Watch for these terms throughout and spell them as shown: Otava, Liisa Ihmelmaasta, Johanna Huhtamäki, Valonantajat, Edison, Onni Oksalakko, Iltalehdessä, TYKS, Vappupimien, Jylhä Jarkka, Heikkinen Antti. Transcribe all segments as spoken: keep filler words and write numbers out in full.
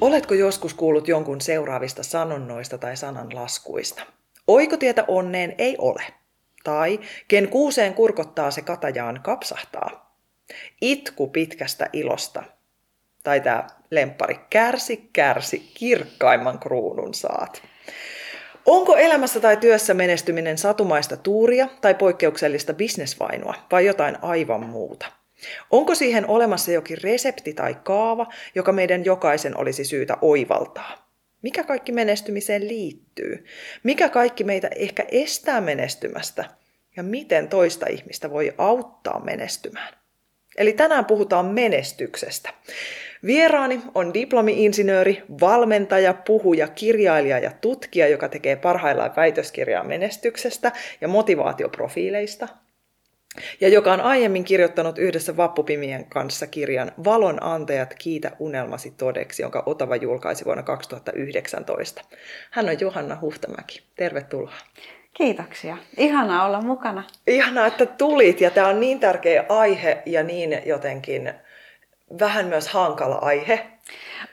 Oletko joskus kuullut jonkun seuraavista sanonnoista tai sananlaskuista? Oikotietä onneen ei ole. Tai ken kuuseen kurkottaa, se katajaan kapsahtaa. Itku pitkästä ilosta. Tai tämä lemppari, kärsi, kärsi, kirkkaimman kruunun saat. Onko elämässä tai työssä menestyminen satumaista tuuria tai poikkeuksellista bisnesvainoa vai jotain aivan muuta? Onko siihen olemassa jokin resepti tai kaava, joka meidän jokaisen olisi syytä oivaltaa? Mikä kaikki menestymiseen liittyy? Mikä kaikki meitä ehkä estää menestymästä? Ja miten toista ihmistä voi auttaa menestymään? Eli tänään puhutaan menestyksestä. Vieraani on diplomi-insinööri, valmentaja, puhuja, kirjailija ja tutkija, joka tekee parhaillaan väitöskirjaa menestyksestä ja motivaatioprofiileista. Ja joka on aiemmin kirjoittanut yhdessä Vappupimien kanssa kirjan Valonantajat, kiitä unelmasi todeksi, jonka Otava julkaisi vuonna kaksituhattayhdeksäntoista. Hän on Johanna Huhtamäki. Tervetuloa. Kiitoksia. Ihanaa olla mukana. Ihanaa, että tulit. Ja tämä on niin tärkeä aihe ja niin jotenkin vähän myös hankala aihe.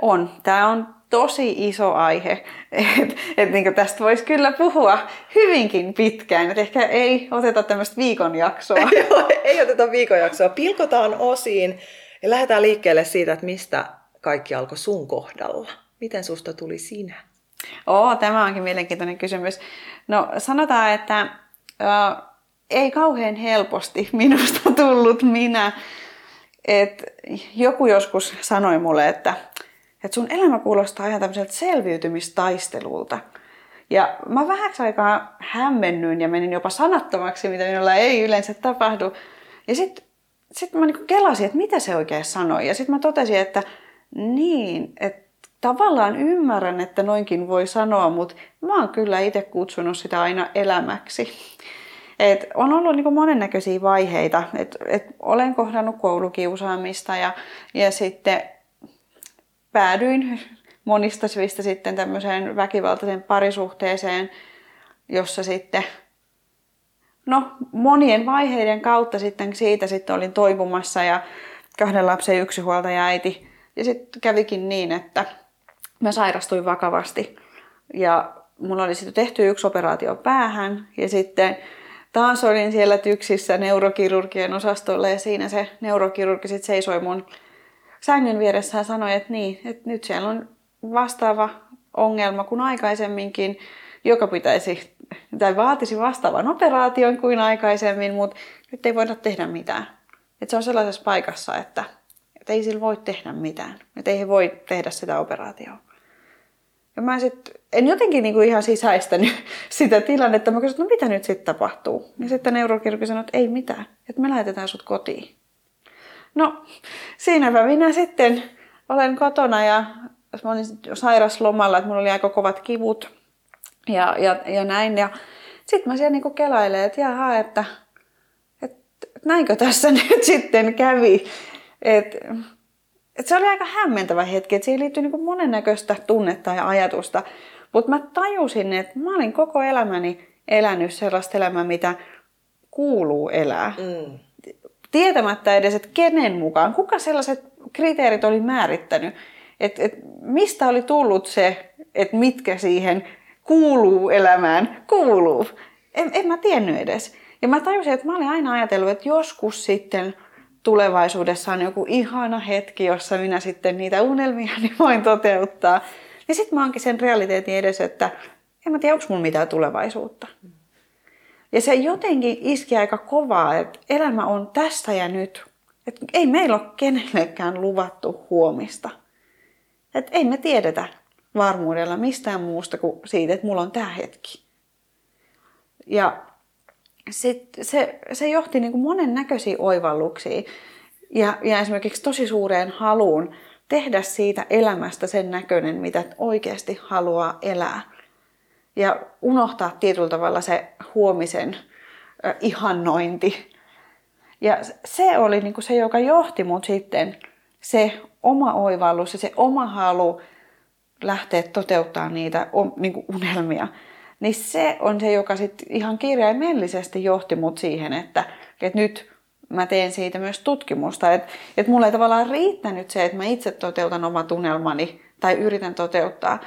On. Tämä on tosi iso aihe. Et, et niin tästä voisi kyllä puhua hyvinkin pitkään. Et ehkä ei oteta tämmöistä viikonjaksoa. Joo, ei oteta viikonjaksoa. Pilkotaan osiin ja lähdetään liikkeelle siitä, että mistä kaikki alkoi sun kohdalla. Miten susta tuli sinä? Oo, tämä onkin mielenkiintoinen kysymys. No sanotaan, että ö, ei kauhean helposti minusta tullut minä. Et joku joskus sanoi mulle, että et sun elämä kuulostaa ihan tämmöiseltä selviytymistaistelulta. Ja mä vähäksi aikaa hämmennyin ja menin jopa sanattomaksi, mitä minulla ei yleensä tapahdu. Ja sit, sit mä niinku kelasin, että mitä se oikein sanoi. Ja sit mä totesin, että niin, että tavallaan ymmärrän, että noinkin voi sanoa, mutta mä oon kyllä itse kutsunut sitä aina elämäksi. Et on ollut niinku monennäköisiä vaiheita. Et, et olen kohdannut koulukiusaamista ja, ja sitten päädyin monista syistä sitten tämmöiseen väkivaltaiseen parisuhteeseen, jossa sitten no, monien vaiheiden kautta sitten siitä sitten olin toipumassa ja kahden lapsen yksinhuoltaja äiti. Ja sitten kävikin niin, että mä sairastuin vakavasti ja mulla oli sitten tehty yksi operaatio päähän ja sitten taas olin siellä TYKSissä neurokirurgien osastolla ja siinä se neurokirurgi sitten seisoi mun sängyn vieressä ja sanoi, että niin, että nyt siellä on vastaava ongelma kuin aikaisemminkin, joka pitäisi tai vaatisi vastaavan operaation kuin aikaisemmin, mutta nyt ei voida tehdä mitään. Et se on sellaisessa paikassa, että, että ei sillä voi tehdä mitään, että ei he voi tehdä sitä operaatiota. Ja mä sit, en jotenkin niinku ihan sisäistänyt sitä tilannetta. Mä kysyin, no mitä nyt sitten tapahtuu? Ja sitten neurokirurgi sanoi, että ei mitään, että me lähetetään sut kotiin. No, siinäpä minä sitten olen kotona ja mä olin sairaslomalla, että mulla oli aika kovat kivut ja, ja, ja näin. Ja sitten mä siellä niinku kelailen, että jaha, että, että näinkö tässä nyt sitten kävi. Et, et se oli aika hämmentävä hetki, että siihen liittyy niinku monennäköistä tunnetta ja ajatusta. Mutta mä tajusin, että mä olin koko elämäni elänyt sellaista elämää, mitä kuuluu elää. Mm. Tietämättä edes, että kenen mukaan, kuka sellaiset kriteerit oli määrittänyt, että et mistä oli tullut se, että mitkä siihen kuuluu elämään, kuuluu. En, en mä tiennyt edes. Ja mä tajusin, että mä olin aina ajatellut, että joskus sitten tulevaisuudessa on joku ihana hetki, jossa minä sitten niitä unelmiani voin toteuttaa. Ja sit mä oonkin sen realiteetin edes, että en mä tiedä, onko mun mitään tulevaisuutta. Ja se jotenkin iski aika kovaa, että elämä on tässä ja nyt. Et ei meillä ole kenellekään luvattu huomista. Et ei me tiedetä varmuudella mistään muusta kuin siitä, että mulla on tämä hetki. Ja sit se, se johti niin kuin monennäköisiä oivalluksiin ja, ja esimerkiksi tosi suureen haluun tehdä siitä elämästä sen näköinen, mitä oikeasti haluaa elää. Ja unohtaa tietyllä tavalla se huomisen ihannointi. Ja se oli niin kuin se, joka johti mut sitten se oma oivallus ja se oma halu lähteä toteuttamaan niitä niin kuin unelmia. Niin se on se, joka sitten ihan kirjaimellisesti johti mut siihen, että, että nyt mä teen siitä myös tutkimusta. Että et mulla ei tavallaan riittänyt se, että mä itse toteutan omat unelmani tai yritän toteuttaa.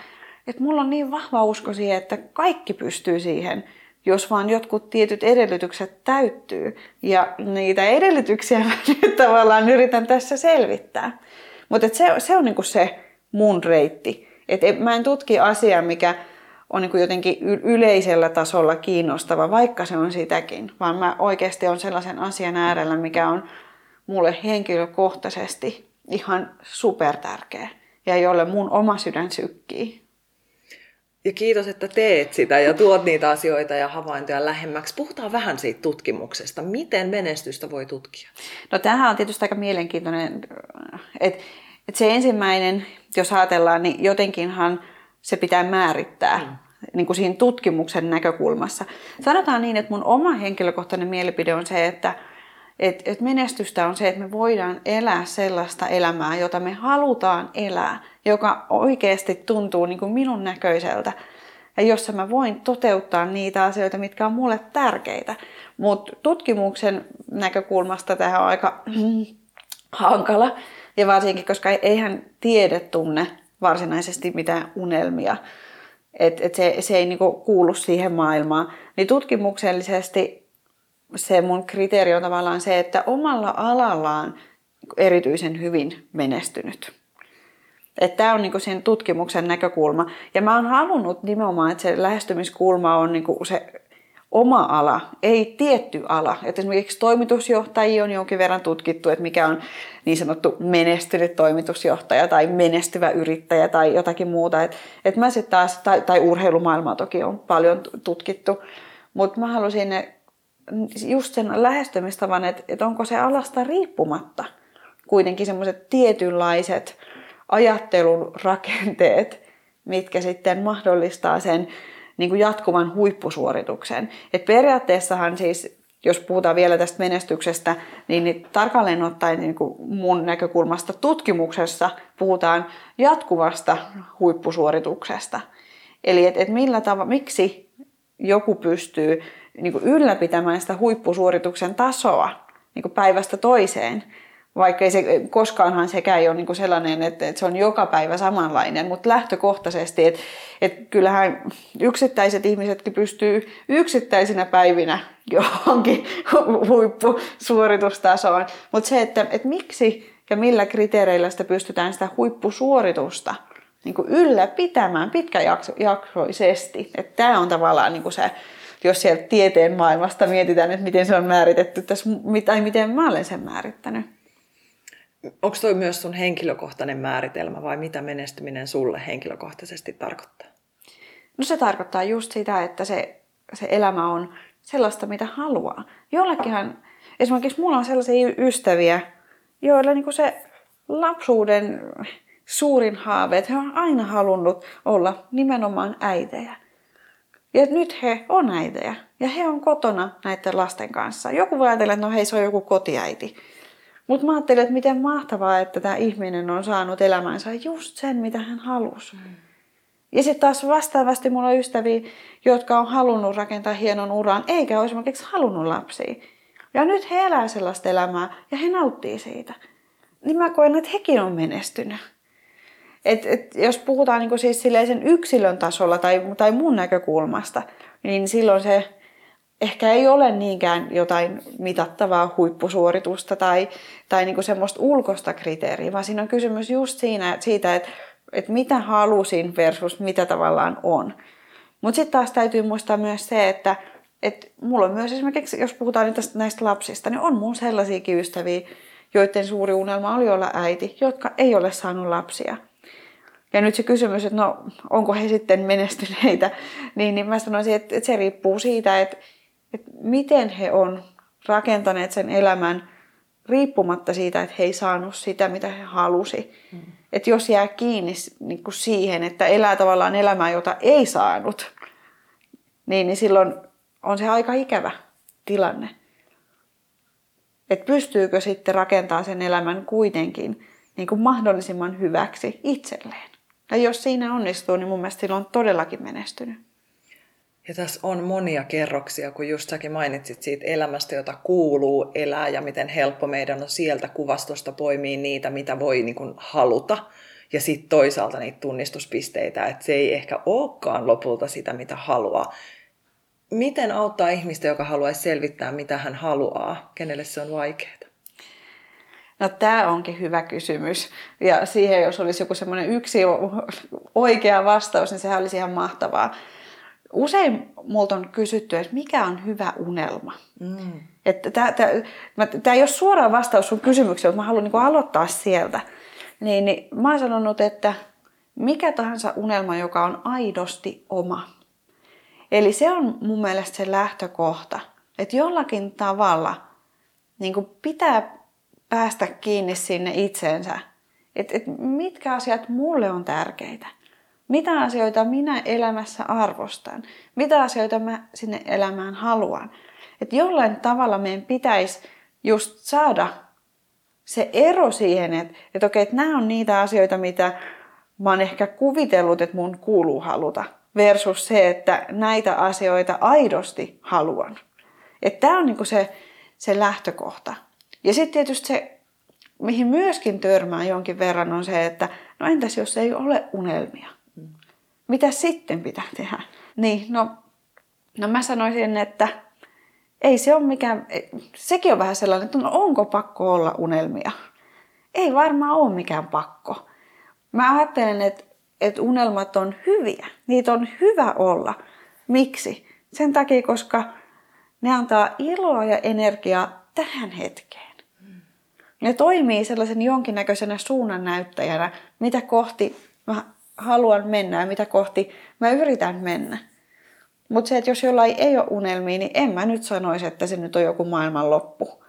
Että mulla on niin vahva usko siihen, että kaikki pystyy siihen, jos vaan jotkut tietyt edellytykset täyttyy. Ja niitä edellytyksiä mä nyt tavallaan yritän tässä selvittää. Mutta se, se on niinku se mun reitti. Et mä en tutki asiaa, mikä on niinku jotenkin yleisellä tasolla kiinnostava, vaikka se on sitäkin. Vaan mä oikeasti on sellaisen asian äärellä, mikä on mulle henkilökohtaisesti ihan supertärkeä. Ja jolle mun oma sydän sykkii. Ja kiitos, että teet sitä ja tuot niitä asioita ja havaintoja lähemmäksi. Puhutaan vähän siitä tutkimuksesta. Miten menestystä voi tutkia? No tämähän on tietysti aika mielenkiintoinen. Että et se ensimmäinen, jos ajatellaan, niin jotenkinhan se pitää määrittää mm. niin kuin siinä tutkimuksen näkökulmassa. Sanotaan niin, että mun oma henkilökohtainen mielipide on se, että et, et menestystä on se, että me voidaan elää sellaista elämää, jota me halutaan elää, joka oikeasti tuntuu niin kuin minun näköiseltä ja jossa mä voin toteuttaa niitä asioita, mitkä on mulle tärkeitä. Mutta tutkimuksen näkökulmasta tähän on aika hankala ja varsinkin, koska eihän tiede tunne varsinaisesti mitään unelmia, että et se, se ei niin kuin kuulu siihen maailmaan, niin tutkimuksellisesti se mun kriteeri on tavallaan se, että omalla alallaan erityisen hyvin menestynyt. Tämä on niinku sen tutkimuksen näkökulma. Ja mä oon halunnut nimenomaan, että se lähestymiskulma on niinku se oma ala, ei tietty ala. Et esimerkiksi toimitusjohtajia on jonkin verran tutkittu, että mikä on niin sanottu menestynyt toimitusjohtaja tai menestyvä yrittäjä tai jotakin muuta. Et, et mä sit taas, tai, tai urheilumaailmaa toki on paljon tutkittu, mutta mä halusin ne just sen lähestymistavan, että, että onko se alasta riippumatta kuitenkin semmoiset tietynlaiset ajattelun rakenteet, mitkä sitten mahdollistaa sen niin kuin jatkuvan huippusuorituksen. Et periaatteessahan siis, jos puhutaan vielä tästä menestyksestä, niin, niin tarkalleen ottaen niin kuin mun näkökulmasta tutkimuksessa puhutaan jatkuvasta huippusuorituksesta. Eli et, et millä tava, miksi joku pystyy niin kuin ylläpitämään sitä huippusuorituksen tasoa niin kuin päivästä toiseen. Vaikka ei se, koskaanhan sekään ei ole niin kuin sellainen, että, että se on joka päivä samanlainen, mutta lähtökohtaisesti, että, että kyllähän yksittäiset ihmisetkin pystyy yksittäisinä päivinä johonkin huippusuoritustasoon. Mutta se, että, että miksi ja millä kriteereillä sitä pystytään sitä huippusuoritusta niin kuin ylläpitämään pitkäjaksoisesti. Että tämä on tavallaan niin kuin se, jos sieltä tieteen maailmasta mietitään, että miten se on määritetty tässä, tai miten mä olen sen määrittänyt. Onko toi myös sun henkilökohtainen määritelmä vai mitä menestyminen sulle henkilökohtaisesti tarkoittaa? No se tarkoittaa just sitä, että se, se elämä on sellaista, mitä haluaa. Jollakinhan, esimerkiksi mulla on sellaisia ystäviä, joilla niinku se lapsuuden suurin haave, että he on aina halunnut olla nimenomaan äitejä. Ja nyt he on äitejä ja he on kotona näiden lasten kanssa. Joku voi ajatella, että no hei, se on joku kotiäiti. Mutta mä ajattelin, että miten mahtavaa, että tämä ihminen on saanut elämänsä just sen, mitä hän halusi. Mm. Ja sitten taas vastaavasti mulla on ystäviä, jotka on halunnut rakentaa hienon uran, eikä ole esimerkiksi halunnut lapsia. Ja nyt he elää sellaista elämää ja he nauttii siitä. Niin mä koen, että hekin on menestynyt. Et, et, jos puhutaan niinku siis sen yksilön tasolla tai, tai mun näkökulmasta, niin silloin se ehkä ei ole niinkään jotain mitattavaa huippusuoritusta tai, tai niinku semmoista ulkoista kriteeriä, vaan siinä on kysymys just siinä, siitä, että et mitä halusin versus mitä tavallaan on. Mutta sitten taas täytyy muistaa myös se, että et mulla on myös esimerkiksi, jos puhutaan nyt näistä lapsista, niin on mun sellaisiakin ystäviä, joiden suuri unelma oli olla äiti, jotka ei ole saanut lapsia. Ja nyt se kysymys, että no onko he sitten menestyneitä, niin, niin mä sanoisin, että, että se riippuu siitä, että että miten he on rakentaneet sen elämän riippumatta siitä, että he ei saanut sitä, mitä he halusi. Mm. Että jos jää kiinni niin kuin siihen, että elää tavallaan elämää, jota ei saanut, niin, niin silloin on se aika ikävä tilanne. Että pystyykö sitten rakentamaan sen elämän kuitenkin niin kuin mahdollisimman hyväksi itselleen. Ja jos siinä onnistuu, niin mun mielestä silloin on todellakin menestynyt. Ja tässä on monia kerroksia, kun just säkin mainitsit siitä elämästä, jota kuuluu elää ja miten helppo meidän on sieltä kuvastosta poimia niitä, mitä voi niin kuin haluta. Ja sitten toisaalta niitä tunnistuspisteitä, että se ei ehkä olekaan lopulta sitä, mitä haluaa. Miten auttaa ihmistä, joka haluaisi selvittää, mitä hän haluaa? Kenelle se on vaikeaa? No tämä onkin hyvä kysymys. Ja siihen, jos olisi joku semmoinen yksi oikea vastaus, niin sehän olisi ihan mahtavaa. Usein multa on kysytty, että mikä on hyvä unelma. Mm. Tämä ei ole suoraan vastaus sun kysymykseen, mutta mä haluan niinku aloittaa sieltä. Niin, niin, mä oon sanonut, että mikä tahansa unelma, joka on aidosti oma. Eli se on mun mielestä se lähtökohta, että jollakin tavalla niin kuin pitää päästä kiinni sinne itseensä. Että et mitkä asiat mulle on tärkeitä. Mitä asioita minä elämässä arvostan? Mitä asioita mä sinne elämään haluan? Että jollain tavalla meidän pitäisi just saada se ero siihen, että et okei, että nämä on niitä asioita, mitä mä oon ehkä kuvitellut, että mun kuuluu haluta. Versus se, että näitä asioita aidosti haluan. Että tämä on niinku se, se lähtökohta. Ja sitten tietysti se, mihin myöskin törmää jonkin verran, on se, että no entäs jos ei ole unelmia? Mitä sitten pitää tehdä? Niin, no, no mä sanoisin, että ei se ole mikään, sekin on vähän sellainen, että no onko pakko olla unelmia? Ei varmaan ole mikään pakko. Mä ajattelen, että, että unelmat on hyviä. Niitä on hyvä olla. Miksi? Sen takia, koska ne antaa iloa ja energiaa tähän hetkeen. Ne toimii sellaisen jonkinnäköisenä suunnannäyttäjänä, mitä kohti mä haluan mennä ja mitä kohti mä yritän mennä. Mutta se, että jos jollain ei ole unelmia, niin en mä nyt sanoisi, että se nyt on joku maailman loppu.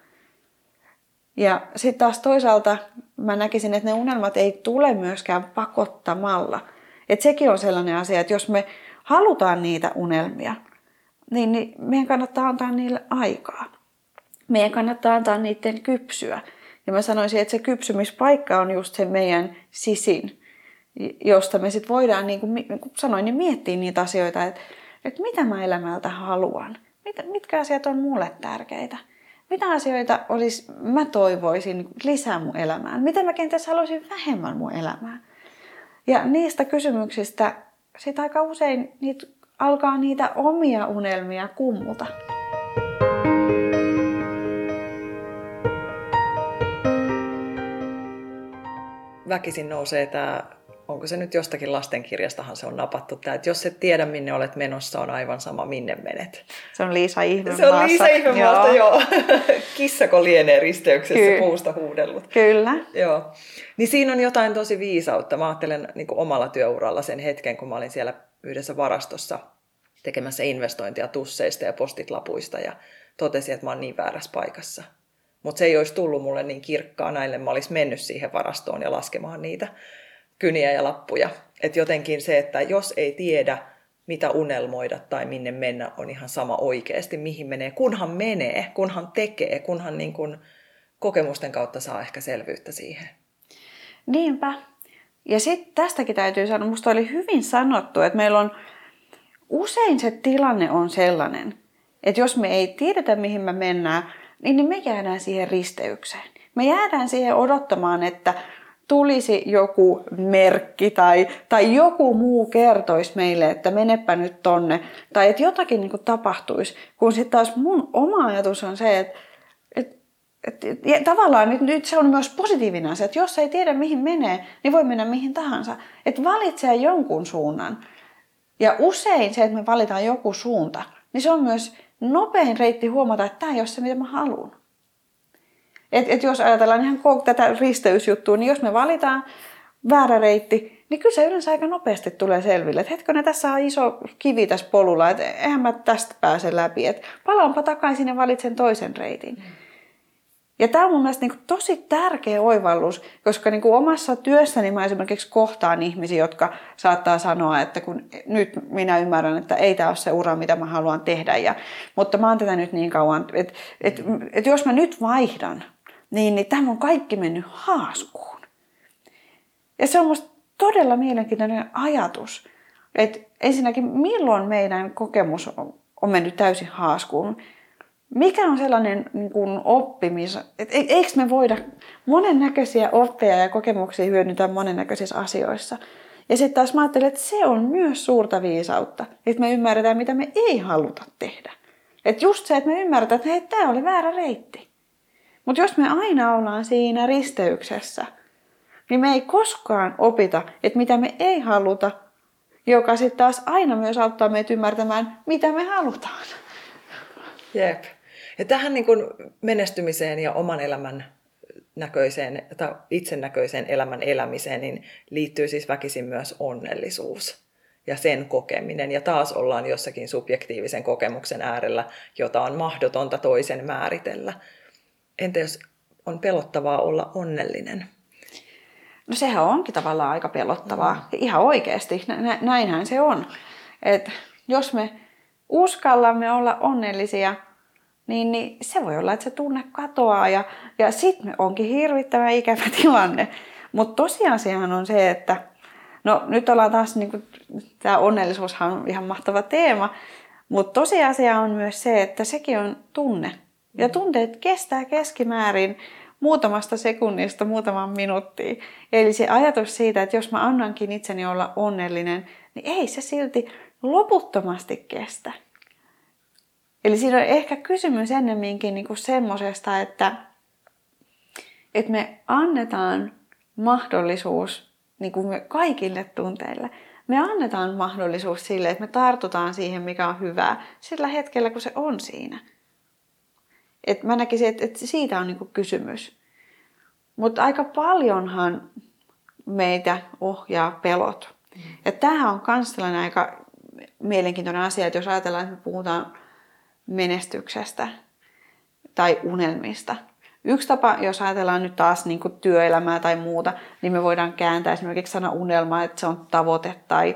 Ja sitten taas toisaalta mä näkisin, että ne unelmat ei tule myöskään pakottamalla. Että sekin on sellainen asia, että jos me halutaan niitä unelmia, niin, niin meidän kannattaa antaa niille aikaa. Meidän kannattaa antaa niiden kypsyä. Ja mä sanoisin, että se kypsymispaikka on just se meidän sisin, josta me sitten voidaan, niin kuin sanoin, niin miettiä niitä asioita, että, että mitä mä elämältä haluan, mitkä asiat on mulle tärkeitä, mitä asioita olisi, mä toivoisin lisää mun elämään, mitä mä kenties haluaisin vähemmän mun elämään. Ja niistä kysymyksistä sit aika usein niitä, alkaa niitä omia unelmia kummuta. Väkisin nousee tämä, onko se nyt jostakin lastenkirjastahan se on napattu tämä, että jos et tiedä minne olet menossa, on aivan sama minne menet. Se on Liisa Ihmelmaasta. Se on Liisa Ihmelmaasta, joo. joo. Kissako lienee risteyksessä Ky- puusta huudellut. Kyllä. Joo. Niin siinä on jotain tosi viisautta. Mä ajattelen niin kuin omalla työuralla sen hetken, kun mä olin siellä yhdessä varastossa tekemässä investointia tusseista ja postitlapuista ja totesin, että mä oon niin väärässä paikassa. Mutta se ei olisi tullut mulle niin kirkkaana, ellen mä olisi mennyt siihen varastoon ja laskemaan niitä kyniä ja lappuja. Että jotenkin se, että jos ei tiedä, mitä unelmoida tai minne mennä, on ihan sama oikeasti, mihin menee. Kunhan menee, kunhan tekee, kunhan niin kun kokemusten kautta saa ehkä selvyyttä siihen. Niinpä. Ja sitten tästäkin täytyy sanoa, musta oli hyvin sanottu, että meillä on usein se tilanne on sellainen, että jos me ei tiedetä, mihin me mennään, niin me jäädään siihen risteykseen. Me jäädään siihen odottamaan, että tulisi joku merkki tai, tai joku muu kertoisi meille, että menepä nyt tonne. Tai että jotakin niin kuin tapahtuisi. Kun sitten taas mun oma ajatus on se, että, että, että, että tavallaan nyt, nyt se on myös positiivinen asia, että jos ei tiedä mihin menee, niin voi mennä mihin tahansa. Että valitsee jonkun suunnan. Ja usein se, että me valitaan joku suunta, niin se on myös nopein reitti huomata, että tämä ei ole se, mitä mä haluan. Et, et jos ajatellaan ihan tätä risteysjuttua, niin jos me valitaan väärä reitti, niin kyllä se yleensä aika nopeasti tulee selville. Että hetkönä, tässä on iso kivi tässä polulla, että eihän mä tästä pääse läpi. Et palaanpa takaisin ja valitsen toisen reitin. Ja tämä on mun mielestä niin tosi tärkeä oivallus, koska niin omassa työssäni mä esimerkiksi kohtaan ihmisiä, jotka saattaa sanoa, että kun nyt minä ymmärrän, että ei tämä ole se ura, mitä mä haluan tehdä. Ja, mutta mä oon tätä nyt niin kauan, että et, et jos mä nyt vaihdan, niin, niin tämä on kaikki mennyt haaskuun. Ja se on musta todella mielenkiintoinen ajatus, että ensinnäkin milloin meidän kokemus on, on mennyt täysin haaskuun. Mikä on sellainen niin kuin oppimis... Et eikö me voida monennäköisiä oppeja ja kokemuksia hyödyntää monennäköisissä asioissa? Ja sitten taas mä ajattelen, että se on myös suurta viisautta, että me ymmärretään, mitä me ei haluta tehdä. Että just se, että me ymmärretään, että hei, tämä oli väärä reitti. Mutta jos me aina ollaan siinä risteyksessä, niin me ei koskaan opita, että mitä me ei haluta, joka sitten taas aina myös auttaa meitä ymmärtämään, mitä me halutaan. Jep. Ja tähän niin kuin menestymiseen ja oman elämän näköiseen tai itsenäköiseen elämän elämiseen niin liittyy siis väkisin myös onnellisuus ja sen kokeminen. Ja taas ollaan jossakin subjektiivisen kokemuksen äärellä, jota on mahdotonta toisen määritellä. Entä jos on pelottavaa olla onnellinen? No sehän onkin tavallaan aika pelottavaa. No. Ihan oikeasti. Nä- näinhän se on. Et jos me uskallamme olla onnellisia, niin, niin se voi olla, että se tunne katoaa ja, ja sitten onkin hirvittävän ikävä tilanne. Mutta tosiasiahan on se, että no nyt ollaan taas, niinku, tämä onnellisuushan on ihan mahtava teema, mutta tosiasia on myös se, että sekin on tunne. Ja tunteet kestää keskimäärin muutamasta sekunnista muutaman minuuttiin. Eli se ajatus siitä, että jos mä annankin itseni olla onnellinen, niin ei se silti loputtomasti kestä. Eli siinä on ehkä kysymys ennemminkin niin kuin semmosesta, että, että me annetaan mahdollisuus niin kuin me kaikille tunteille. Me annetaan mahdollisuus sille, että me tartutaan siihen, mikä on hyvää sillä hetkellä, kun se on siinä. Et mä näkisin, että, että siitä on niin kuin kysymys. Mutta aika paljonhan meitä ohjaa pelot. Ja tämähän on myös sellainen aika mielenkiintoinen asia, että jos ajatellaan, että me puhutaan menestyksestä tai unelmista. Yksi tapa, jos ajatellaan nyt taas niin kuin työelämää tai muuta, niin me voidaan kääntää esimerkiksi sana unelma, että se on tavoite tai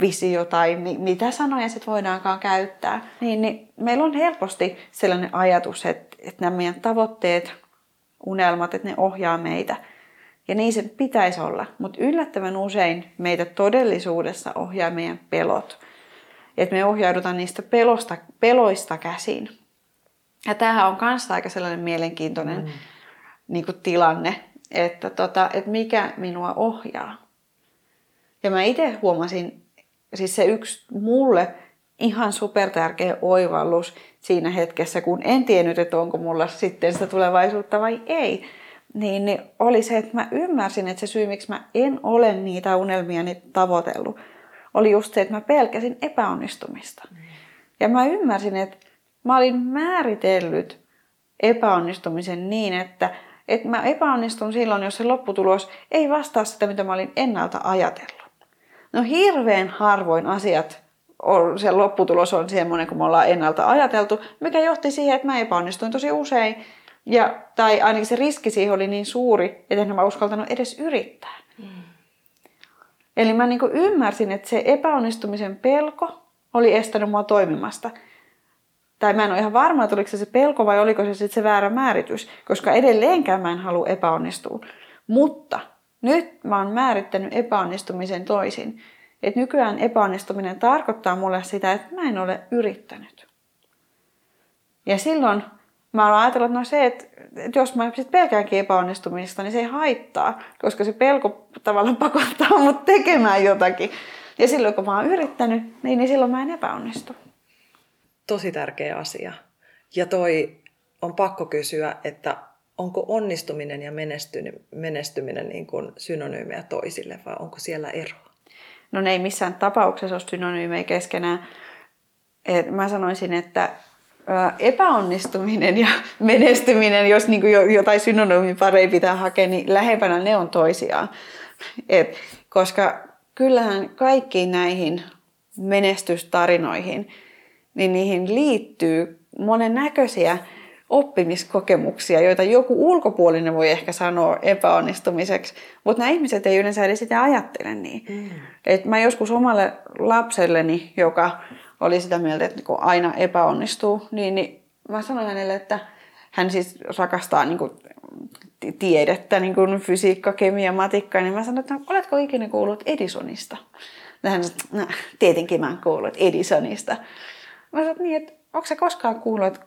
visio tai mi- mitä sanoja sitten voidaankaan käyttää. Niin, niin meillä on helposti sellainen ajatus, että, että nämä meidän tavoitteet, unelmat, että ne ohjaa meitä. Ja niin sen pitäisi olla, mutta yllättävän usein meitä todellisuudessa ohjaa meidän pelot. Että me ohjaudutaan niistä pelosta, peloista käsin. Ja tämähän on kanssa aika sellainen mielenkiintoinen mm. niin kuin tilanne, että, tota, että mikä minua ohjaa. Ja mä itse huomasin, siis se yksi mulle ihan supertärkeä oivallus siinä hetkessä, kun en tiennyt, että onko mulla sitten sitä tulevaisuutta vai ei. Niin, niin oli se, että mä ymmärsin, että se syy, miksi mä en ole niitä unelmiani tavoitellut, oli just se, että mä pelkäsin epäonnistumista. Mm. Ja mä ymmärsin, että mä olin määritellyt epäonnistumisen niin, että, että mä epäonnistun silloin, jos se lopputulos ei vastaa sitä, mitä mä olin ennalta ajatellut. No hirveän harvoin asiat, on, se lopputulos on semmoinen, kun me ollaan ennalta ajateltu, mikä johti siihen, että mä epäonnistuin tosi usein. Ja, tai ainakin se riski siihen oli niin suuri, että en mä uskaltanut edes yrittää. Mm. Eli mä niin kuin ymmärsin, että se epäonnistumisen pelko oli estänyt mua toimimasta. Tai mä en ole ihan varma, että oliko se se pelko vai oliko se sitten se väärä määritys, koska edelleenkään mä en halua epäonnistua. Mutta nyt mä oon määrittänyt epäonnistumisen toisin. Et nykyään epäonnistuminen tarkoittaa mulle sitä, että mä en ole yrittänyt. Ja silloin mä olen ajatellut, että no se, että jos mä sit pelkäänkin epäonnistumista, niin se ei haittaa, koska se pelko tavallaan pakottaa mut tekemään jotakin. Ja silloin kun mä oon yrittänyt, niin, niin silloin mä en epäonnistu. Tosi tärkeä asia. Ja toi on pakko kysyä, että onko onnistuminen ja menestyminen, menestyminen niin kuin synonyymejä toisille vai onko siellä eroa? No ne ei missään tapauksessa ole synonyymejä keskenään. Et mä sanoisin, että epäonnistuminen ja menestyminen, jos niin kuin jotain synonyymin pareja pitää hakea, niin lähempänä ne on toisiaan. Et, koska kyllähän kaikkiin näihin menestystarinoihin, niin niihin liittyy monennäköisiä oppimiskokemuksia, joita joku ulkopuolinen voi ehkä sanoa epäonnistumiseksi, mutta nämä ihmiset ei yleensä edes sitä ajattele niin. Mm. Et mä joskus omalle lapselleni, joka oli sitä mieltä, että aina epäonnistuu, niin, niin mä sanoin hänelle, että hän siis rakastaa niin kuin tiedettä, niin kuin fysiikka, kemia, matikka, niin mä sanoin, että oletko ikinä kuullut Edisonista? Ja hän sanoi, että no, tietenkin mä oon kuullut Edisonista. Mä sanoin, niin, että onko sä koskaan kuullut, että,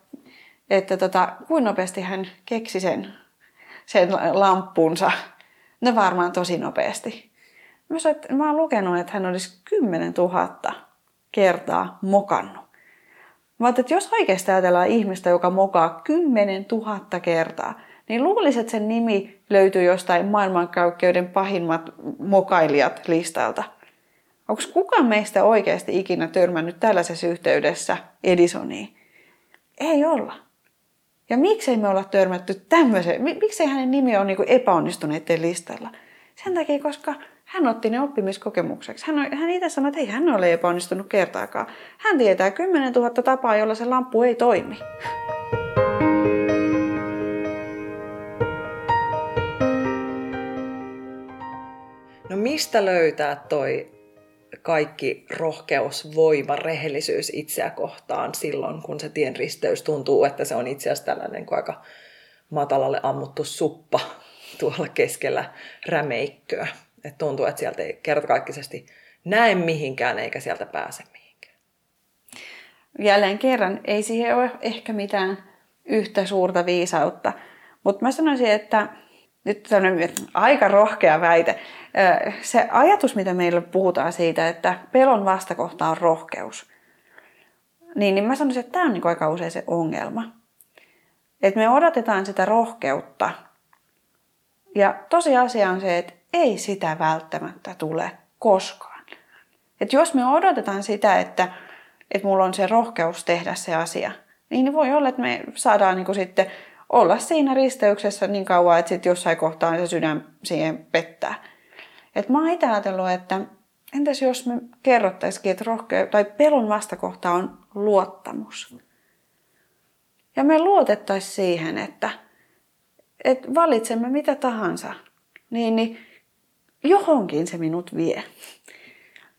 että tota, kuinka nopeasti hän keksi sen, sen lamppunsa? No varmaan tosi nopeasti. Mä sanoin, että mä oon lukenut, että hän olisi kymmenen tuhatta kertaa mokannut. Mä ajattelin, että jos oikeasti ajatellaan ihmistä, joka mokaa kymmenen tuhatta kertaa, niin luulisin, että sen nimi löytyy jostain maailmankaikkeuden pahimmat mokailijat listalta. Onko kukaan meistä oikeasti ikinä törmännyt tällaisessa yhteydessä Edisoniin? Ei olla. Ja miksei me olla törmätty tämmöiseen? Miksei hänen nimi ole niinku epäonnistuneiden listalla? Sen takia, koska hän otti ne oppimiskokemukseksi. Hän, hän itse sanoi, että ei hän ole epäonnistunut kertaakaan. Hän tietää kymmenen tuhatta tapaa, jolla se lamppu ei toimi. No mistä löytää toi kaikki rohkeus, voima, rehellisyys itseä kohtaan silloin, kun se tien risteys tuntuu, että se on itse asiassa tällainen kuin aika matalalle ammuttu suppa tuolla keskellä rämeikköä. Et tuntuu, että sieltä ei kertakaikkisesti näe mihinkään eikä sieltä pääse mihinkään. Jälleen kerran, ei siihen ole ehkä mitään yhtä suurta viisautta. Mutta mä sanoisin, että nyt tämmöinen aika rohkea väite. Se ajatus, mitä meillä puhutaan siitä, että pelon vastakohta on rohkeus, niin, niin mä sanoisin, että tämä on niin kuin aika usein se ongelma. Että me odotetaan sitä rohkeutta. Ja tosiasia on se, että ei sitä välttämättä tule koskaan. Et jos me odotetaan sitä, että, että mulla on se rohkeus tehdä se asia, niin voi olla, että me saadaan niin kuin sitten olla siinä risteyksessä niin kauan, että sitten jossain kohtaa se sydän siihen pettää. Et mä oon itse ajatellut, että entäs jos me kerrottaisikin, että rohkeu- tai pelon vastakohta on luottamus. Ja me luotettaisiin siihen, että, että valitsemme mitä tahansa, niin, niin johonkin se minut vie.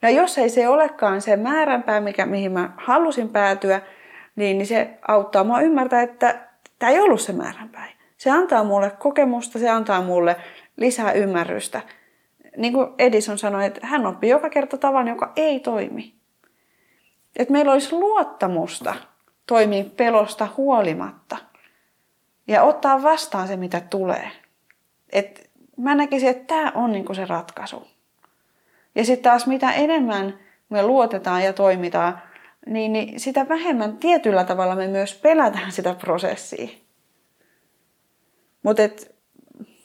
Ja jos ei se olekaan se määränpää, mikä, mihin mä halusin päätyä, niin, niin se auttaa mua ymmärtää, että tämä ei ollut se määränpäin. Se antaa mulle kokemusta, se antaa mulle lisää ymmärrystä. Niin kuin Edison sanoi, että hän oppi joka kerta tavan, joka ei toimi. Että meillä olisi luottamusta toimia pelosta huolimatta ja ottaa vastaan se, mitä tulee. Että mä näkisin, että tämä on niinku se ratkaisu. Ja sitten taas mitä enemmän me luotetaan ja toimitaan, niin, niin sitä vähemmän tietyllä tavalla me myös pelätään sitä prosessia. Mutta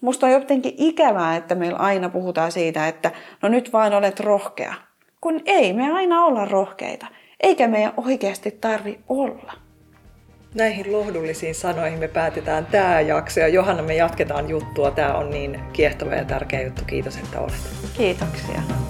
musta on jotenkin ikävää, että meillä aina puhutaan siitä, että no nyt vaan olet rohkea. Kun ei me aina olla rohkeita, eikä meidän oikeasti tarvi olla. Näihin lohdullisiin sanoihin me päätetään tämä jakso ja Johanna, me jatketaan juttua. Tämä on niin kiehtova ja tärkeä juttu. Kiitos, että olet. Kiitoksia.